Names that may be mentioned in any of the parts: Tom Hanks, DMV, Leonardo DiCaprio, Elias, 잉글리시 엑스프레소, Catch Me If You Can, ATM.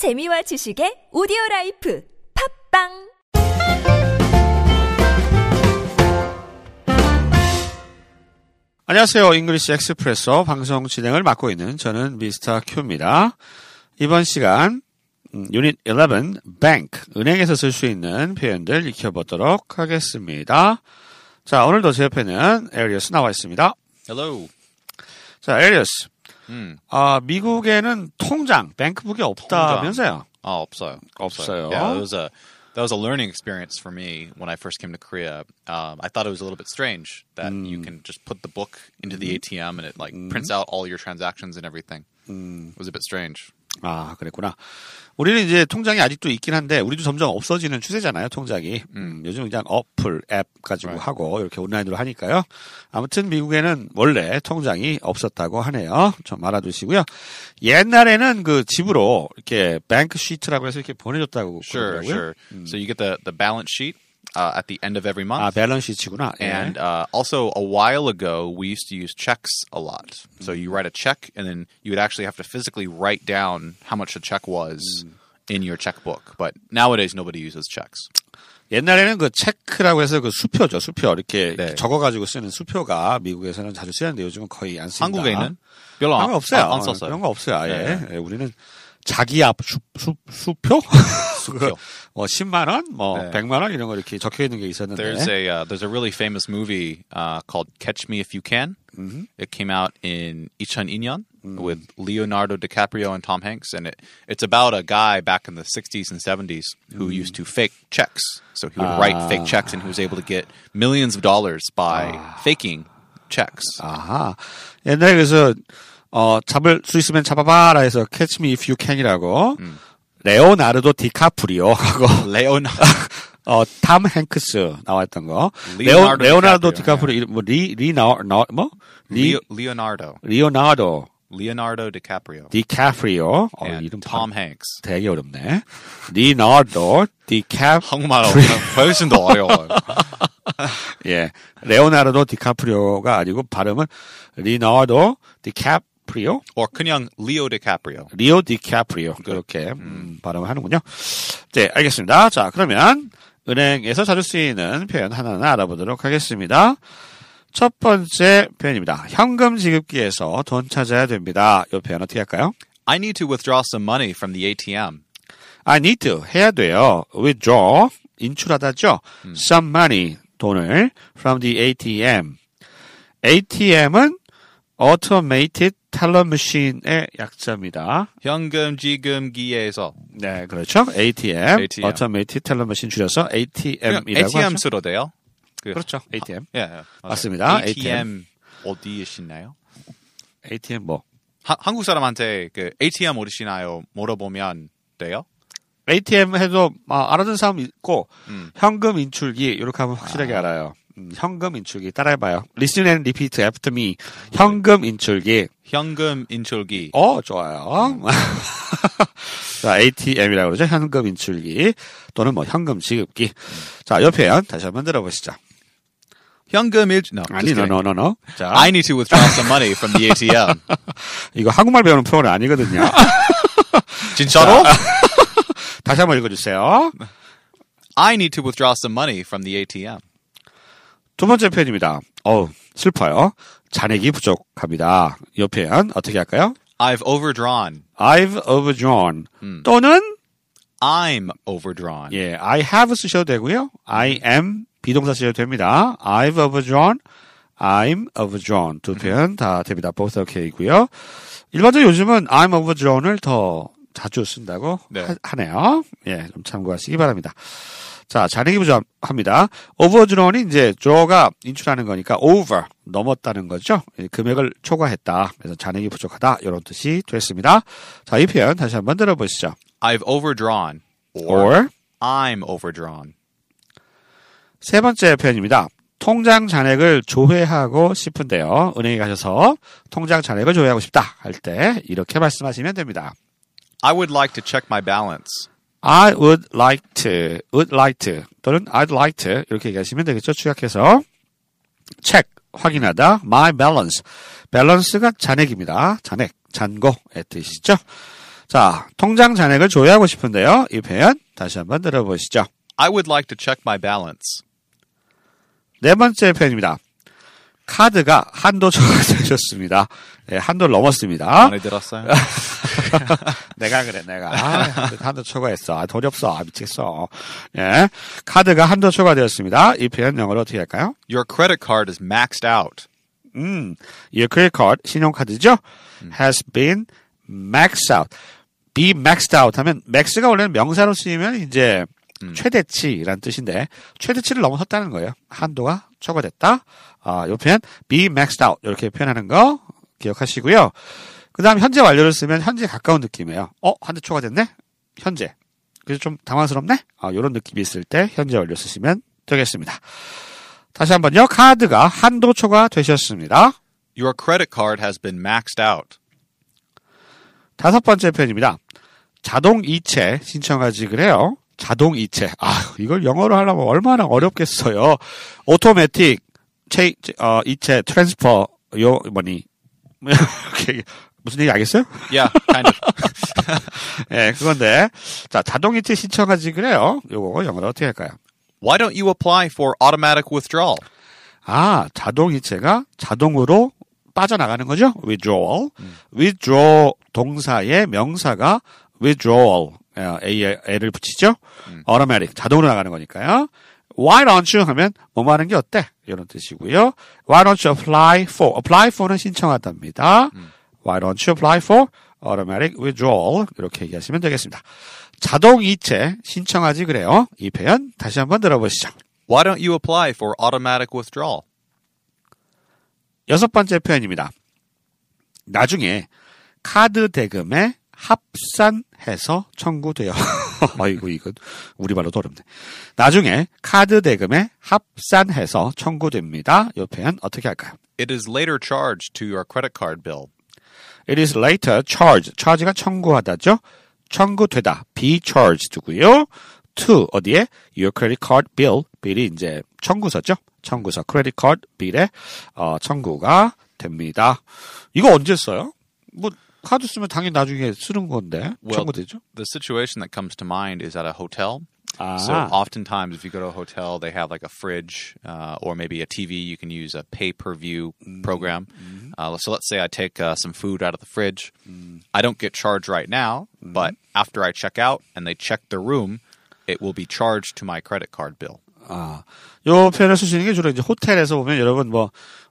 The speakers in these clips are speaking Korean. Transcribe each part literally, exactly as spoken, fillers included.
재미와 지식의 오디오라이프 팝빵 안녕하세요. 잉글리시 엑스프레소 방송 진행을 맡고 있는 저는 미스터 Q입니다. 이번 시간 유닛 십일 Bank, 은행에서 쓸 수 있는 표현들 익혀보도록 하겠습니다. 자, 오늘도 제 옆에는 에리어스 나와 있습니다. Hello. 자, 에리어스. 음. 아, 미국에는 통장, 뱅크북이 없다면서요? 아, 없어요. 없어요. Yeah, it was a, that was a learning experience for me when I first came to Korea. Um, I thought it was a little bit strange that 음. you can just put the book into the 에이티엠 and it like 음. prints out all your transactions and everything. 음. It was a bit strange. 아, 그랬구나. 우리는 이제 통장이 아직도 있긴 한데 우리도 점점 없어지는 추세잖아요, 통장이. 음, 요즘 그냥 어플, 앱 가지고 right. 하고 이렇게 온라인으로 하니까요. 아무튼 미국에는 원래 통장이 없었다고 하네요. 좀 알아두시고요. 옛날에는 그 집으로 이렇게 뱅크 시트라고 해서 이렇게 보내줬다고 sure, 그러더라고요. Sure. 음. So you get the, the balance sheet uh, at the end of every month. 아, 밸런스 시트구나. And 예. uh, also a while ago we used to use checks a lot. So you write a check and then you would actually have to physically write down how much the check was 음. in your checkbook. But nowadays nobody uses checks. 옛날에는 그 체크라고 해서 그 수표죠. 수표. 이렇게 네. 적어 가지고 쓰는 수표가 미국에서는 자주 쓰는데 요즘은 거의 안 쓰인다. 한국에는 별로 안, 없어요. 안, 안 썼어요. 그런 거 없어요. 아예. 네. 예. 우리는 자기 앞 수, 수, 수표? 수표. 뭐 십만 원, 뭐 네. 백만 원 이런 거 이렇게 적혀 있는 게 있었는데. There's a uh, there's a really famous movie uh, called Catch Me If You Can. Mm-hmm. It came out in 이천이 년 mm-hmm. with Leonardo DiCaprio and Tom Hanks, and it it's about a guy back in the sixties and seventies who mm-hmm. used to fake checks. So he would 아. write fake checks, and he was able to get millions of dollars by 아. faking checks. 아하. 옛날에 그래서 어, 잡을 수 있으면 잡아봐라 해서 Catch Me If You Can이라고 음. 레오나르도 디카프리오 하고 레오나 어, 탐 행크스 나왔던 거 레오, 레오나르도 디카프리오 뭐 리 리나 뭐 리 리오나르도 리오나르도 Leonardo DiCaprio. DiCaprio. 어, 이름 Tom Hanks. 되게 어렵네. Leonardo DiCaprio. 한국말 훨씬 더 어려워요. 예. 레오나르도 디카프리오가 아니고 발음은 Leonardo DiCaprio. Or 그냥 Leo DiCaprio. Leo DiCaprio. 그렇게 음, 발음을 하는군요. 네, 알겠습니다. 자, 그러면 은행에서 자주 쓰이는 표현 하나하나 알아보도록 하겠습니다. 첫 번째 표현입니다. 현금 지급기에서 돈 찾아야 됩니다. 이 표현 어떻게 할까요? I need to withdraw some money from the 에이티엠. I need to 해야 돼요. Withdraw 인출하다죠. 음. Some money 돈을 from the 에이티엠. 에이티엠은 Automated Teller Machine의 약자입니다. 현금 지급기에서. 네, 그렇죠. 에이티엠, 에이티엠. Automated Teller Machine 줄여서 에이티엠이라고 에이티엠 쓰러 돼요. 그, 그렇죠. 에이티엠. 예, 예. 맞습니다. 에이티엠, 에이티엠. 어디이시나요? 에이티엠 뭐? 하, 한국 사람한테 그 에이티엠 어디시나요? 물어보면 돼요? 에이티엠 해도 아, 알아듣는 사람 있고 음. 현금 인출기 이렇게 하면 확실하게 아. 알아요. 음, 현금 인출기 따라해봐요. Listen and repeat after me. 현금 인출기. 현금 인출기. 어, 좋아요. 음. 자, 에이티엠이라고 그러죠. 현금 인출기 또는 뭐 현금 지급기. 음. 자, 옆에 현 다시 한번 들어보시죠. 현금 일 no, 아니, no, no, no, no. 자, I need to withdraw some money from the 에이티엠. 이거 한국말 배우는 프로는 아니거든요. 진짜로? 자, 다시 한번 읽어주세요. I need to withdraw some money from the 에이티엠. 두 번째 표현입니다. 어우, 슬퍼요. 잔액이 부족합니다. 이 표현 어떻게 할까요? I've overdrawn. I've overdrawn. 음. 또는 I'm overdrawn. 예, I have 쓰셔도 되고요. I am 비동사 쓰셔도 됩니다. I've overdrawn. I'm overdrawn. 두 표현 음. 다 됩니다. Both okay고요. 일반적으로 요즘은 I'm overdrawn을 더 자주 쓴다고 네. 하, 하네요. 예, 좀 참고하시기 바랍니다. 자, 잔액이 부족합니다. overdrawn이 이제 draw가 인출하는 거니까 over, 넘었다는 거죠. 금액을 초과했다. 그래서 잔액이 부족하다. 이런 뜻이 됐습니다. 자, 이 표현 다시 한번 들어보시죠. I've overdrawn or, or I'm overdrawn. 세 번째 표현입니다. 통장 잔액을 조회하고 싶은데요. 은행에 가셔서 통장 잔액을 조회하고 싶다 할 때 이렇게 말씀하시면 됩니다. I would like to check my balance. I would like to, would like to, 또는 I'd like to 이렇게 얘기하시면 되겠죠. 축약해서 check, 확인하다, my balance, balance가 잔액입니다. 잔액, 잔고의 뜻이죠. 자, 통장 잔액을 조회하고 싶은데요. 이 표현 다시 한번 들어보시죠. I would like to check my balance. 네 번째 표현입니다. 카드가 한도조가 되셨습니다. 예, 한도를 넘었습니다. 많이 들었어요. 내가 그래, 내가. 아, 한도 초과했어. 아, 돈이 없어. 아, 미치겠어. 예, 카드가 한도 초과되었습니다. 이 표현 영어로 어떻게 할까요? Your credit card is maxed out. 음, Your credit card, 신용카드죠? 음. has been maxed out. be maxed out 하면 max가 원래는 명사로 쓰이면 이제 음. 최대치란 뜻인데 최대치를 넘어섰다는 거예요. 한도가 초과됐다. 아, 요 표현 be maxed out 이렇게 표현하는 거 기억하시고요. 그 다음 현재 완료를 쓰면 현재에 가까운 느낌이에요. 어? 한도 초과됐네? 현재. 그래서 좀 당황스럽네? 아, 요런 느낌이 있을 때 현재 완료 쓰시면 되겠습니다. 다시 한번요. 카드가 한도 초과되셨습니다. Your credit card has been maxed out. 다섯 번째 표현입니다. 자동이체 신청하지 그래요. 자동이체. 아, 이걸 영어로 하려면 얼마나 어렵겠어요. 오토매틱, 체, 어, 이체, 트랜스퍼, 요, 뭐니. 무슨 얘기 알겠어요? Yeah, kind of. 예, 그건데. 자, 자동이체 신청하지 그래요. 요거 영어로 어떻게 할까요? Why don't you apply for automatic withdrawal? 아, 자동이체가 자동으로 빠져나가는 거죠? withdrawal. 음. withdraw 동사의 명사가 withdrawal. 에이를 붙이죠? 음. automatic. 자동으로 나가는 거니까요. Why don't you 하면 뭐뭐 하는 게 어때? 이런 뜻이고요. Why don't you apply for? apply for는 신청하답니다. 음. Why don't you apply for automatic withdrawal? 이렇게 얘기하시면 되겠습니다. 자동이체 신청하지 그래요. 이 표현 다시 한번 들어보시죠. Why don't you apply for automatic withdrawal? 여섯 번째 표현입니다. 나중에 카드 대금에 합산해서 청구돼요. 아이고 이건 우리말로도 어렵네. 나중에 카드 대금에 합산해서 청구됩니다. 이 표현 어떻게 할까요? It is later charged to your credit card bill. It is later charged. charge가 청구하다죠. 청구되다. be charged고요. to 어디에? your credit card bill. bill이 이제 청구서죠. 청구서 credit card bill에 어, 청구가 됩니다. 이거 언제 써요? 뭐 카드 쓰면 당연히 나중에 쓰는 건데 청구되죠. Well, the situation that comes to mind is at a hotel. 아. So oftentimes if you go to a hotel, they have like a fridge uh, or maybe a T V. You can use a pay-per-view mm. program. Mm. Uh, so let's say I take uh, some food out of the fridge. Mm. I don't get charged right now, mm. but after I check out and they check the room, it will be charged to my credit card bill. 아, 요 표현을 쓰시는 게 주로 이제 호텔에서 보면 여러분 뭐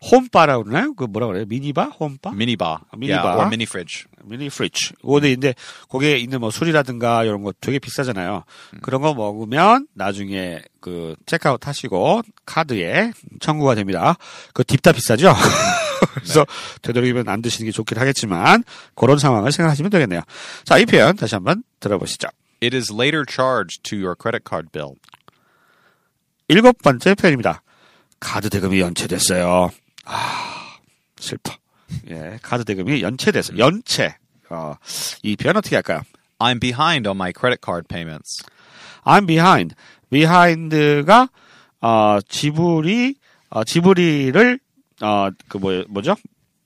홈바라고 그러나요? 그 뭐라 그래요? 미니바? 홈바? 미니바. 미니바. Yeah, or mini fridge. 미니 프리지. 근데 이제 거기에 있는 뭐 술이라든가 이런 거 되게 비싸잖아요. 음. 그런 거 먹으면 나중에 그 체크아웃 하시고 카드에 청구가 됩니다. 그 딥다 비싸죠? 그래서 네. 되도록이면 안 드시는 게 좋긴 하겠지만 그런 상황을 생각하시면 되겠네요. 자, 이 표현 다시 한번 들어보시죠. It is later charged to your credit card bill. 일곱 번째 표현입니다. 카드 대금이 연체됐어요. 아, 슬퍼. 예, 카드 대금이 연체됐어요. 연체. 어, 이 표현 어떻게 할까요? I'm behind on my credit card payments. I'm behind. behind가 어, 지불이 어, 지불이를 어, 그 뭐, 뭐죠?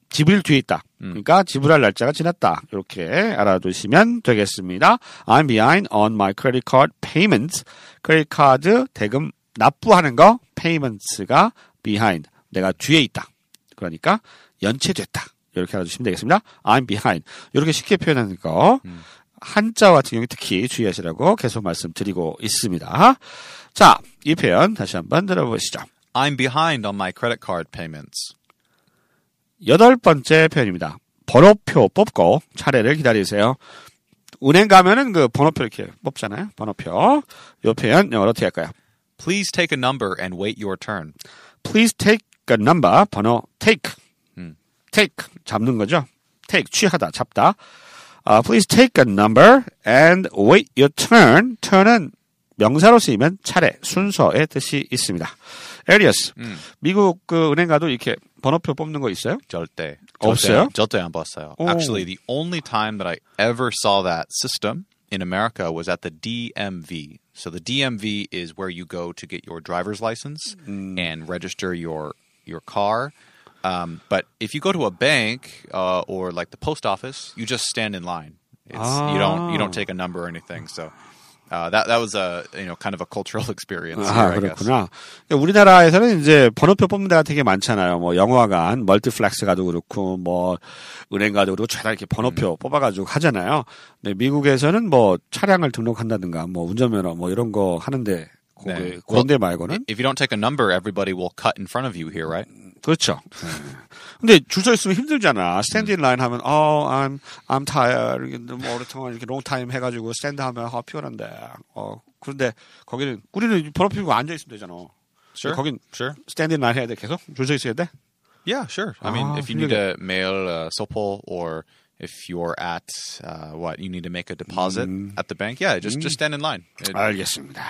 지불 뒤에 있다. 그러니까 지불할 날짜가 지났다. 이렇게 알아두시면 되겠습니다. I'm behind on my credit card payments. 크레딧 카드 대금 납부하는 거 payments가 behind. 내가 뒤에 있다. 그러니까 연체됐다. 이렇게 알아주시면 되겠습니다. I'm behind. 이렇게 쉽게 표현하는 거. 음. 한자 같은 경우에 특히 주의하시라고 계속 말씀드리고 있습니다. 자, 이 표현 다시 한번 들어보시죠. I'm behind on my credit card payments. 여덟 번째 표현입니다. 번호표 뽑고 차례를 기다리세요. 은행 가면은 그 번호표 이렇게 뽑잖아요. 번호표. 이 표현 영어로 어떻게 할까요? Please take a number and wait your turn. Please take a number. 번호 take. take 잡는 거죠. take 취하다 잡다. Uh, please take a number and wait your turn. turn은 명사로 쓰이면 차례 순서의 뜻이 있습니다. Elias, 음. 미국 그 은행 가도 이렇게 번호표 뽑는 거 있어요? 절대 없어요. 절대 안 봤어요. 오. Actually, the only time that I ever saw that system in America was at the D M V. So the D M V is where you go to get your driver's license 음. and register your your car. Um, but if you go to a bank uh, or like the post office, you just stand in line. It's, ah. You don't you don't take a number or anything. So uh, that that was a you know kind of a cultural experience. 아, here, 그렇구나. I guess. 우리나라에서는 이제 번호표 뽑는 데가 되게 많잖아요. 뭐 영화관, 멀티플렉스 가도 그렇고, 뭐 은행 가도 그렇고, 다 이렇게 번호표 음. 뽑아가지고 하잖아요. 근데 미국에서는 뭐 차량을 등록한다든가, 뭐 운전면허, 뭐 이런 거 하는데. 네. 그런 데 말고는. If you don't take a number, everybody will cut in front of you here, right? 그렇죠. 근데 줄 서 있으면 힘들잖아. 스탠딩 라인 하면, oh, I'm, I'm tired. 뭐, 오랫동안 이렇게 long time 해가지고 스탠드 하면, 아, 피곤한데. 어, 그런데 거기는, 우리는 벌어피고 앉아있으면 되잖아. Sure. 거긴, sure. 스탠딩 라인 해야 돼, 계속? 줄 서 있어야 돼? Yeah, sure. I mean, 아, if you 힘들게. need to mail a sopo or if you're at, uh, what, you need to make a deposit 음. at the bank, yeah, just, 음. just stand in line. It... 알겠습니다.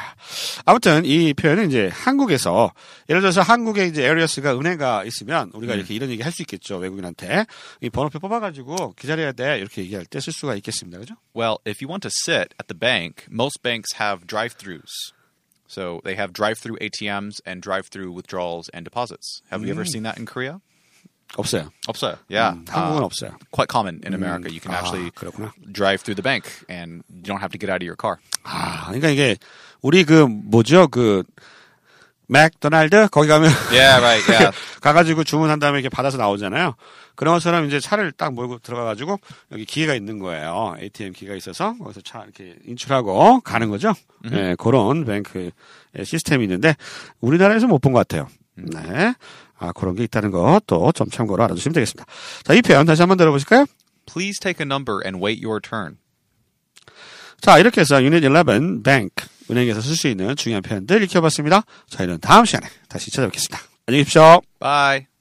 아무튼, 이 표현은 이제 한국에서, 예를 들어서 한국에 이제 에리어스가 은행가 있으면, 우리가 음. 이렇게 이런 얘기 할 수 있겠죠, 외국인한테. 이 번호표 뽑아가지고 기다려야 돼, 이렇게 얘기할 때 쓸 수가 있겠습니다. 그죠? Well, if you want to sit at the bank, most banks have drive-thrus. So they have drive-thru A T Ms and drive-thru withdrawals and deposits. Have 음. you ever seen that in Korea? 없어요. 없어요. Yeah. 음, 한국은 uh, 없어요. Quite common in America. 음, you can actually 아, drive through the bank and you don't have to get out of your car. 아, 그러니까 이게 우리 그 뭐죠? 그 맥도날드 거기 가면 yeah, right. Yeah. 가 가지고 주문한 다음에 이렇게 받아서 나오잖아요. 그런 것처럼 이제 차를 딱 몰고 들어가 가지고 여기 기계가 있는 거예요. 에이티엠 기계가 있어서 거기서 차 이렇게 인출하고 가는 거죠. Mm-hmm. 네, 그런 뱅크 시스템이 있는데 우리나라에서 못 본 것 같아요. 네. 아, 그런 게 있다는 것도 좀 참고로 알아두시면 되겠습니다. 자, 이 표현 다시 한번 들어보실까요? Please take a number and wait your turn. 자, 이렇게 해서 유닛 십일, 뱅크, 은행에서 쓸 수 있는 중요한 표현들 익혀봤습니다. 저희는 다음 시간에 다시 찾아뵙겠습니다. 안녕히 계십시오. Bye.